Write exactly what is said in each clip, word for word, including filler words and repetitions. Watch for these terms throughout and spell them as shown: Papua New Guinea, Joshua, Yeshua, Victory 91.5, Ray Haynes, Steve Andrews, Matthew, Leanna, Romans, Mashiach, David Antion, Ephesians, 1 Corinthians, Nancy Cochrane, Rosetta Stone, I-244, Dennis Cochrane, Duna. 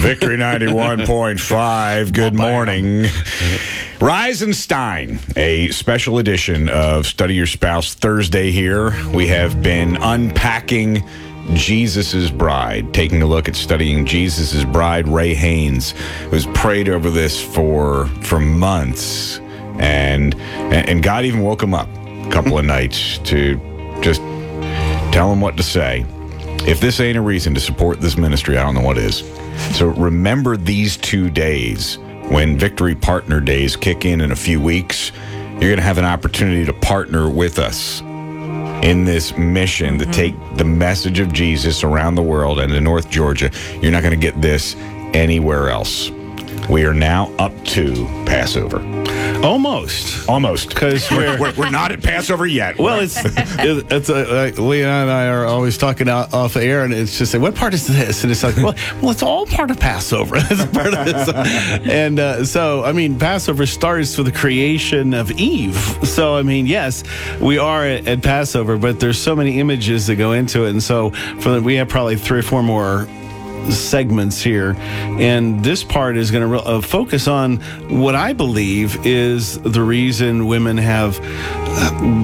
Victory ninety-one point five, good morning. Reisenstein, a special edition of Study Your Spouse Thursday here. We have been unpacking Jesus' bride, taking a look at studying Jesus' bride. Ray Haynes was prayed over this for for months, and and God even woke him up a couple of nights to just tell him what to say. If this ain't a reason to support this ministry, I don't know what is. So remember these two days when Victory Partner Days kick in in a few weeks. You're going to have an opportunity to partner with us in this mission to take the message of Jesus around the world and to North Georgia. You're not going to get this anywhere else. We are now up to Passover. Almost. Almost. Because we're, we're, we're not at Passover yet. Well, it's, it's a, like Leanna and I are always talking out, off the air, and it's just like, what part is this? And it's like, well, well it's all part of Passover. It's part of this. And uh, so, I mean, Passover starts with the creation of Eve. So, I mean, yes, we are at, at Passover, but there's so many images that go into it. And so for the, we have probably three or four more segments here, and this part is going to uh, focus on what I believe is the reason women have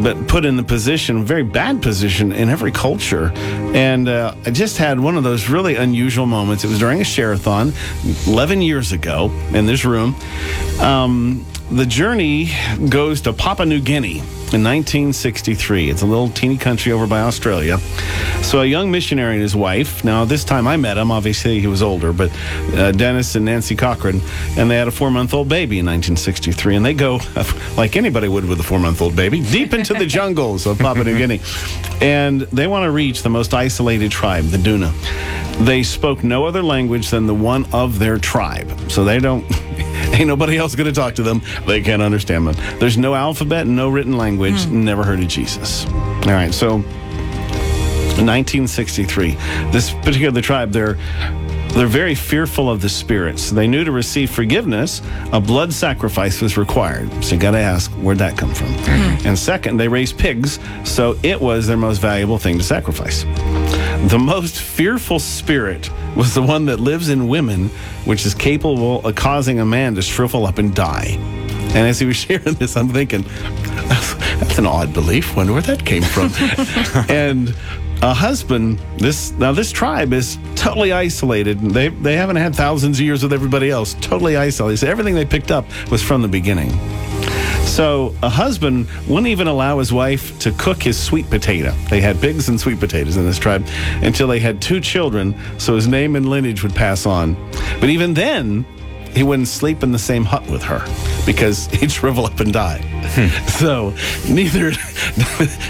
been put in the position, very bad position, in every culture. And uh, I just had one of those really unusual moments. It was during a share-a-thon eleven years ago in this room. Um, the journey goes to Papua New Guinea. In nineteen sixty-three, it's a little teeny country over by Australia. So a young missionary and his wife, now this time I met him, obviously he was older, but uh, Dennis and Nancy Cochrane, and they had a four-month-old baby in nineteen sixty-three, and they go, like anybody would with a four-month-old baby, deep into the jungles of Papua New Guinea. And they want to reach the most isolated tribe, the Duna. They spoke no other language than the one of their tribe, so they don't... Ain't nobody else going to talk to them. They can't understand them. There's no alphabet, no written language. Mm. Never heard of Jesus. All right, so in nineteen sixty-three, this particular tribe, they're they're very fearful of the spirits. They knew to receive forgiveness, a blood sacrifice was required. So you got to ask, where'd that come from? Mm. And second, they raised pigs, so it was their most valuable thing to sacrifice. The most fearful spirit was the one that lives in women, which is capable of causing a man to shrivel up and die. And as he was sharing this, I'm thinking, that's an odd belief. Wonder where that came from. And a husband, this now this tribe is totally isolated. They they haven't had thousands of years with everybody else, totally isolated. So everything they picked up was from the beginning. So a husband wouldn't even allow his wife to cook his sweet potato. They had pigs and sweet potatoes in this tribe until they had two children, so his name and lineage would pass on. But even then, he wouldn't sleep in the same hut with her because he'd shrivel up and die. Hmm. So neither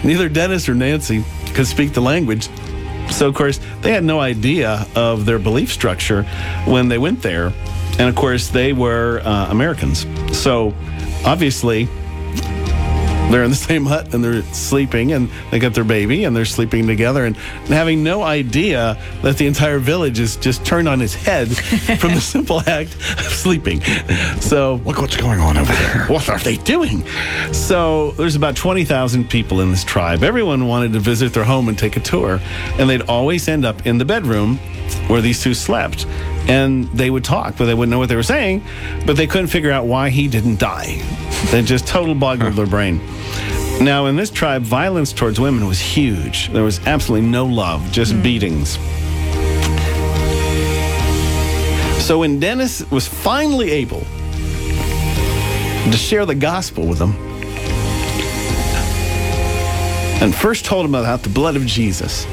neither Dennis or Nancy could speak the language. So, of course, they had no idea of their belief structure when they went there. And, of course, they were uh, Americans. So... obviously, they're in the same hut and they're sleeping, and they got their baby and they're sleeping together, and having no idea that the entire village is just turned on its head from the simple act of sleeping. So, look what's going on over there. What are they doing? So, there's about twenty thousand people in this tribe. Everyone wanted to visit their home and take a tour, and they'd always end up in the bedroom where these two slept. And they would talk, but they wouldn't know what they were saying, but they couldn't figure out why he didn't die. They just total boggled huh. their brain. Now, in this tribe, violence towards women was huge. There was absolutely no love, just mm. beatings. So when Dennis was finally able to share the gospel with them, and first told them about the blood of Jesus,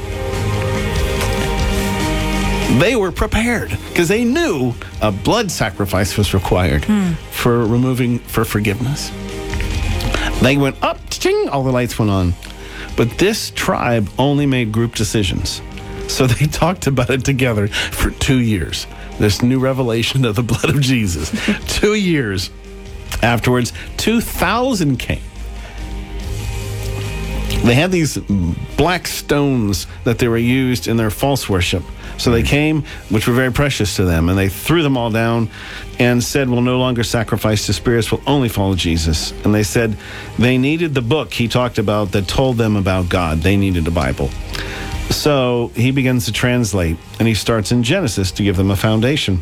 they were prepared because they knew a blood sacrifice was required hmm. for removing, for forgiveness. They went up, ching, all the lights went on. But this tribe only made group decisions. So they talked about it together for two years. This new revelation of the blood of Jesus. Two years afterwards, two thousand came. They had these black stones that they were used in their false worship. So they came, which were very precious to them, and they threw them all down and said, we'll no longer sacrifice to spirits, we'll only follow Jesus. And they said they needed the book he talked about that told them about God. They needed a Bible. So he begins to translate, and he starts in Genesis to give them a foundation.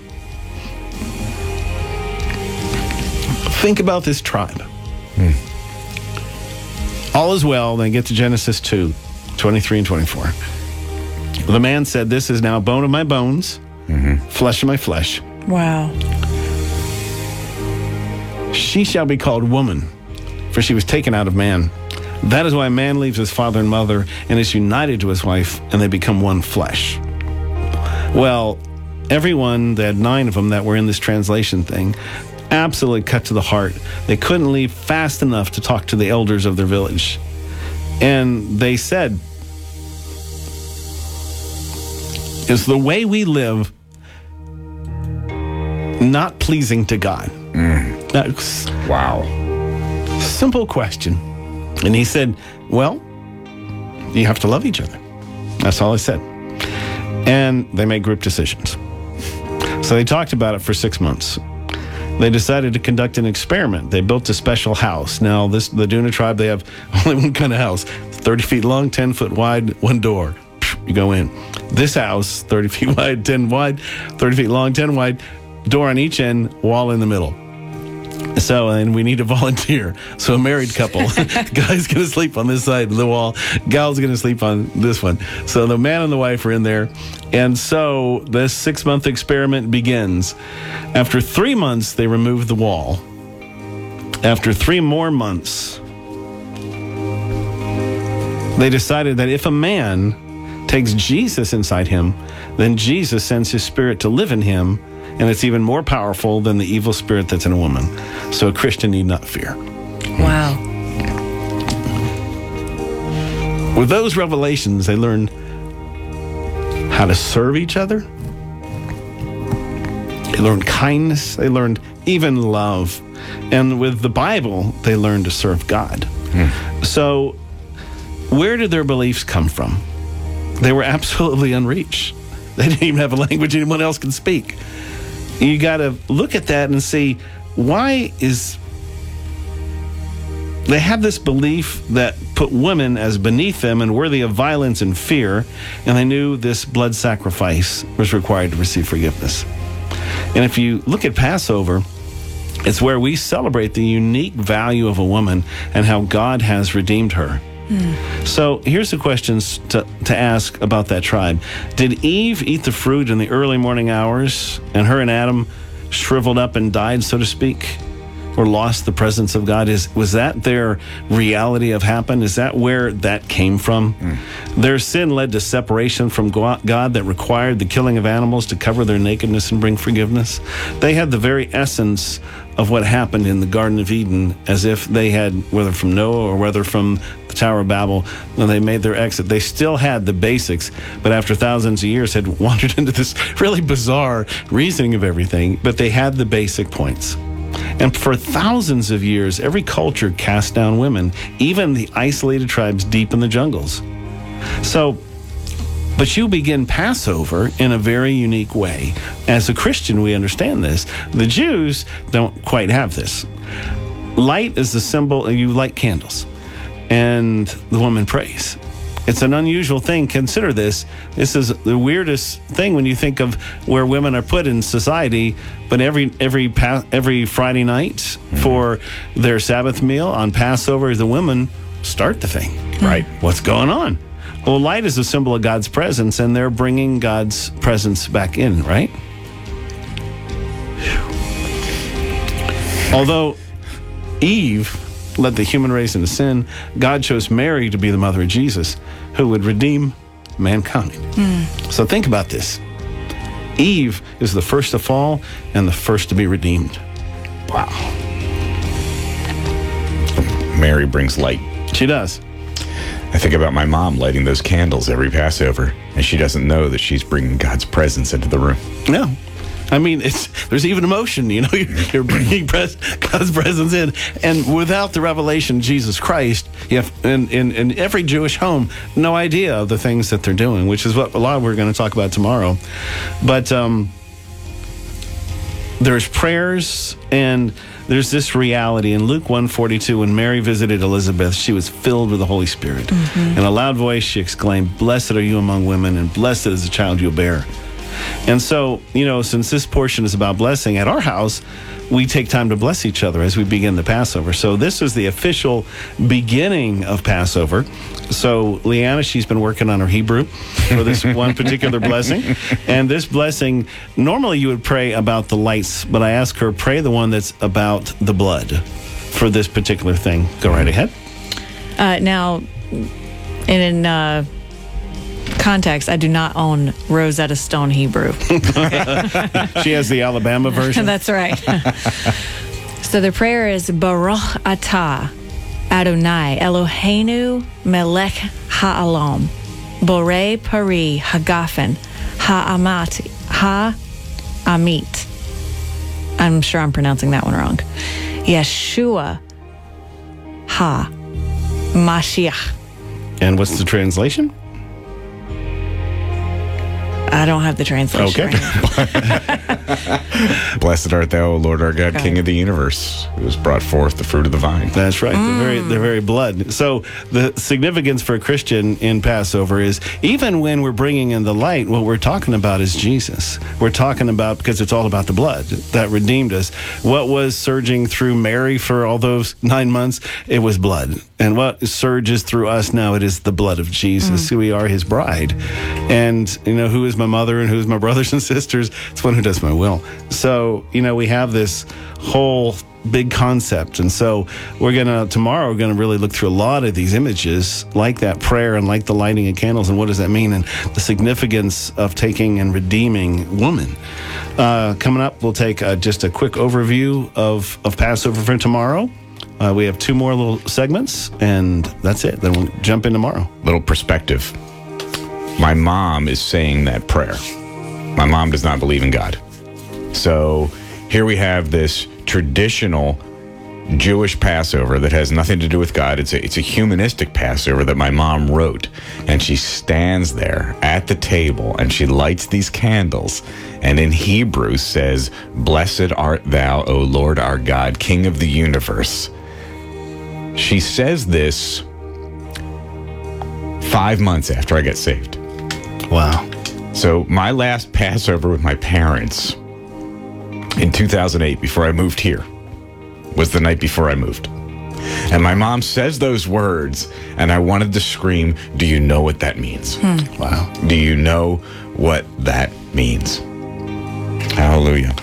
Think about this tribe. Hmm. All is well. Then get to Genesis two, twenty-three and twenty-four. The man said, "This is now bone of my bones, mm-hmm. flesh of my flesh." Wow. "She shall be called woman, for she was taken out of man. That is why man leaves his father and mother and is united to his wife, and they become one flesh." Well, everyone, they had nine of them that were in this translation thing, absolutely cut to the heart. They couldn't leave fast enough to talk to the elders of their village. And they said, "Is the way we live not pleasing to God?" Mm. That's, wow. Simple question. And he said, "Well, you have to love each other." That's all I said. And they made group decisions. So they talked about it for six months. They decided to conduct an experiment. They built a special house. Now, this the Duna tribe, they have only one kind of house. thirty feet long, ten foot wide, one door. You go in. This house, thirty feet wide, ten wide, thirty feet long, ten wide, door on each end, wall in the middle. So, and we need a volunteer. So a married couple, guy's going to sleep on this side of the wall, gal's going to sleep on this one. So the man and the wife are in there. And so this six-month experiment begins. After three months, they remove the wall. After three more months, they decided that if a man takes Jesus inside him, then Jesus sends his spirit to live in him. And it's even more powerful than the evil spirit that's in a woman. So a Christian need not fear. Wow. With those revelations, they learned how to serve each other. They learned kindness. They learned even love. And with the Bible, they learned to serve God. Hmm. So where did their beliefs come from? They were absolutely unreached. They didn't even have a language anyone else could speak. You got to look at that and see, why is they have this belief that put women as beneath them and worthy of violence and fear, and they knew this blood sacrifice was required to receive forgiveness. And if you look at Passover, it's where we celebrate the unique value of a woman and how God has redeemed her. Mm. So here's the questions to, to ask about that tribe. Did Eve eat the fruit in the early morning hours and her and Adam shriveled up and died, so to speak, or lost the presence of God? Is Was that their reality of happen? Is that where that came from? Mm. Their sin led to separation from God that required the killing of animals to cover their nakedness and bring forgiveness. They had the very essence of what happened in the Garden of Eden, as if they had, whether from Noah or whether from the Tower of Babel, when they made their exit, they still had the basics, but after thousands of years had wandered into this really bizarre reasoning of everything, but they had the basic points. And for thousands of years, every culture cast down women, even the isolated tribes deep in the jungles. So, but you begin Passover in a very unique way. As a Christian, we understand this. The Jews don't quite have this. Light is the symbol, you light candles, and the woman prays. It's an unusual thing. Consider this. This is the weirdest thing when you think of where women are put in society, but every every every Friday night for their Sabbath meal on Passover, the women start the thing. Right. What's going on? Well, light is a symbol of God's presence, and they're bringing God's presence back in, right? Although Eve led the human race into sin, God chose Mary to be the mother of Jesus, who would redeem mankind. Mm. So think about this. Eve is the first to fall and the first to be redeemed. Wow. Mary brings light. She does. I think about my mom lighting those candles every Passover, and she doesn't know that she's bringing God's presence into the room. No. I mean, it's there's even emotion, you know. You're bringing God's presence in. And without the revelation of Jesus Christ, you have, in, in, in every Jewish home, no idea of the things that they're doing, which is what a lot of we're going to talk about tomorrow. But um, there's prayers, and there's this reality in Luke one forty-two. When Mary visited Elizabeth, she was filled with the Holy Spirit. Mm-hmm. In a loud voice, she exclaimed, "Blessed are you among women, and blessed is the child you bear." And so, you know, since this portion is about blessing, at our house, we take time to bless each other as we begin the Passover. So this is the official beginning of Passover. So Leanna, she's been working on her Hebrew for this one particular blessing. And this blessing, normally you would pray about the lights, but I ask her, pray the one that's about the blood for this particular thing. Go right ahead. Uh, now, in... Uh context, I do not own Rosetta Stone Hebrew. She has the Alabama version. That's right. So the prayer is Baruch Atah Adonai Eloheinu Melech Ha'olam Borei Pari Hagafen Ha'amat Ha'amit. I'm sure I'm pronouncing that one wrong. Yeshua Ha Mashiach. And what's the translation? I don't have the translation. Okay. Right. Blessed art thou, O Lord our God, okay. King of the universe, who has brought forth the fruit of the vine. That's right. Mm. The very, the very blood. So the significance for a Christian in Passover is even when we're bringing in the light, what we're talking about is Jesus. We're talking about, because it's all about the blood that redeemed us. What was surging through Mary for all those nine months? It was blood. And what surges through us now, it is the blood of Jesus. Mm. We are his bride. And, you know, who is my mother and who's my brothers and sisters? It's one who does my will. So, you know, we have this whole big concept. And so we're going to, tomorrow, we're going to really look through a lot of these images, like that prayer and like the lighting of candles. And what does that mean? And the significance of taking and redeeming woman. Uh, coming up, we'll take uh, just a quick overview of, of Passover for tomorrow. Uh, we have two more little segments, and that's it. Then we'll jump in tomorrow. Little perspective. My mom is saying that prayer. My mom does not believe in God. So here we have this traditional Jewish Passover that has nothing to do with God. It's a, it's a humanistic Passover that my mom wrote. And she stands there at the table, and she lights these candles. And in Hebrew says, Blessed art thou, O Lord our God, King of the universe. She says this five months after I got saved. Wow. So my last Passover with my parents in two thousand eight, before I moved here, was the night before I moved. And my mom says those words, and I wanted to scream, do you know what that means? Hmm. Wow. Do you know what that means? Hallelujah.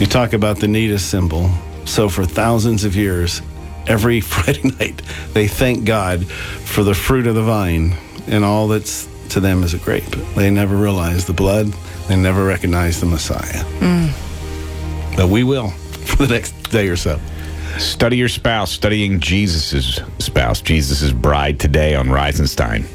You talk about the Nida symbol. So for thousands of years, every Friday night, they thank God for the fruit of the vine, and all that's to them is a grape. They never realize the blood. They never recognize the Messiah. Mm. But we will for the next day or so. Study your spouse, studying Jesus' spouse, Jesus' bride today on Rise and Stein.